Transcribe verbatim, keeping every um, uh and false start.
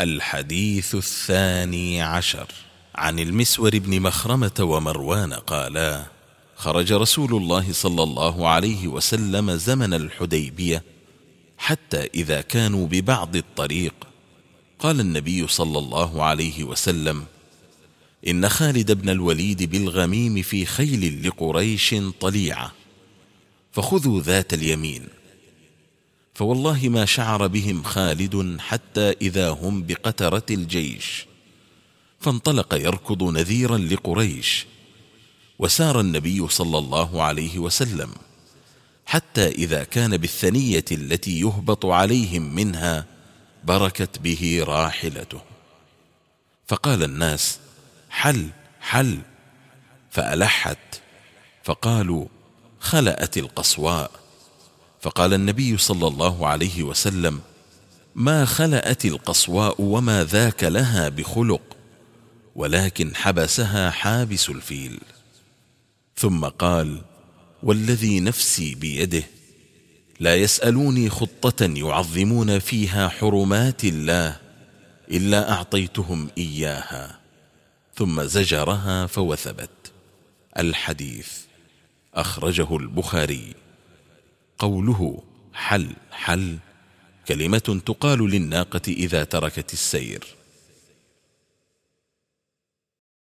الحديث الثاني عشر عن المسور بن مخرمة ومروان قالا: خرج رسول الله صلى الله عليه وسلم زمن الحديبية حتى إذا كانوا ببعض الطريق قال النبي صلى الله عليه وسلم: إن خالد بن الوليد بالغميم في خيل لقريش طليعة، فخذوا ذات اليمين. فوالله ما شعر بهم خالد حتى إذا هم بقترة الجيش، فانطلق يركض نذيرا لقريش، وسار النبي صلى الله عليه وسلم حتى إذا كان بالثنية التي يهبط عليهم منها بركت به راحلته، فقال الناس: حل حل، فألحت، فقالوا: خلأت القصواء. فقال النبي صلى الله عليه وسلم: ما خلأت القصواء وما ذاك لها بخلق، ولكن حبسها حابس الفيل. ثم قال: والذي نفسي بيده لا يسألوني خطة يعظمون فيها حرمات الله إلا أعطيتهم إياها، ثم زجرها فوثبت. الحديث أخرجه البخاري. قوله حل حل كلمة تقال للناقة إذا تركت السير.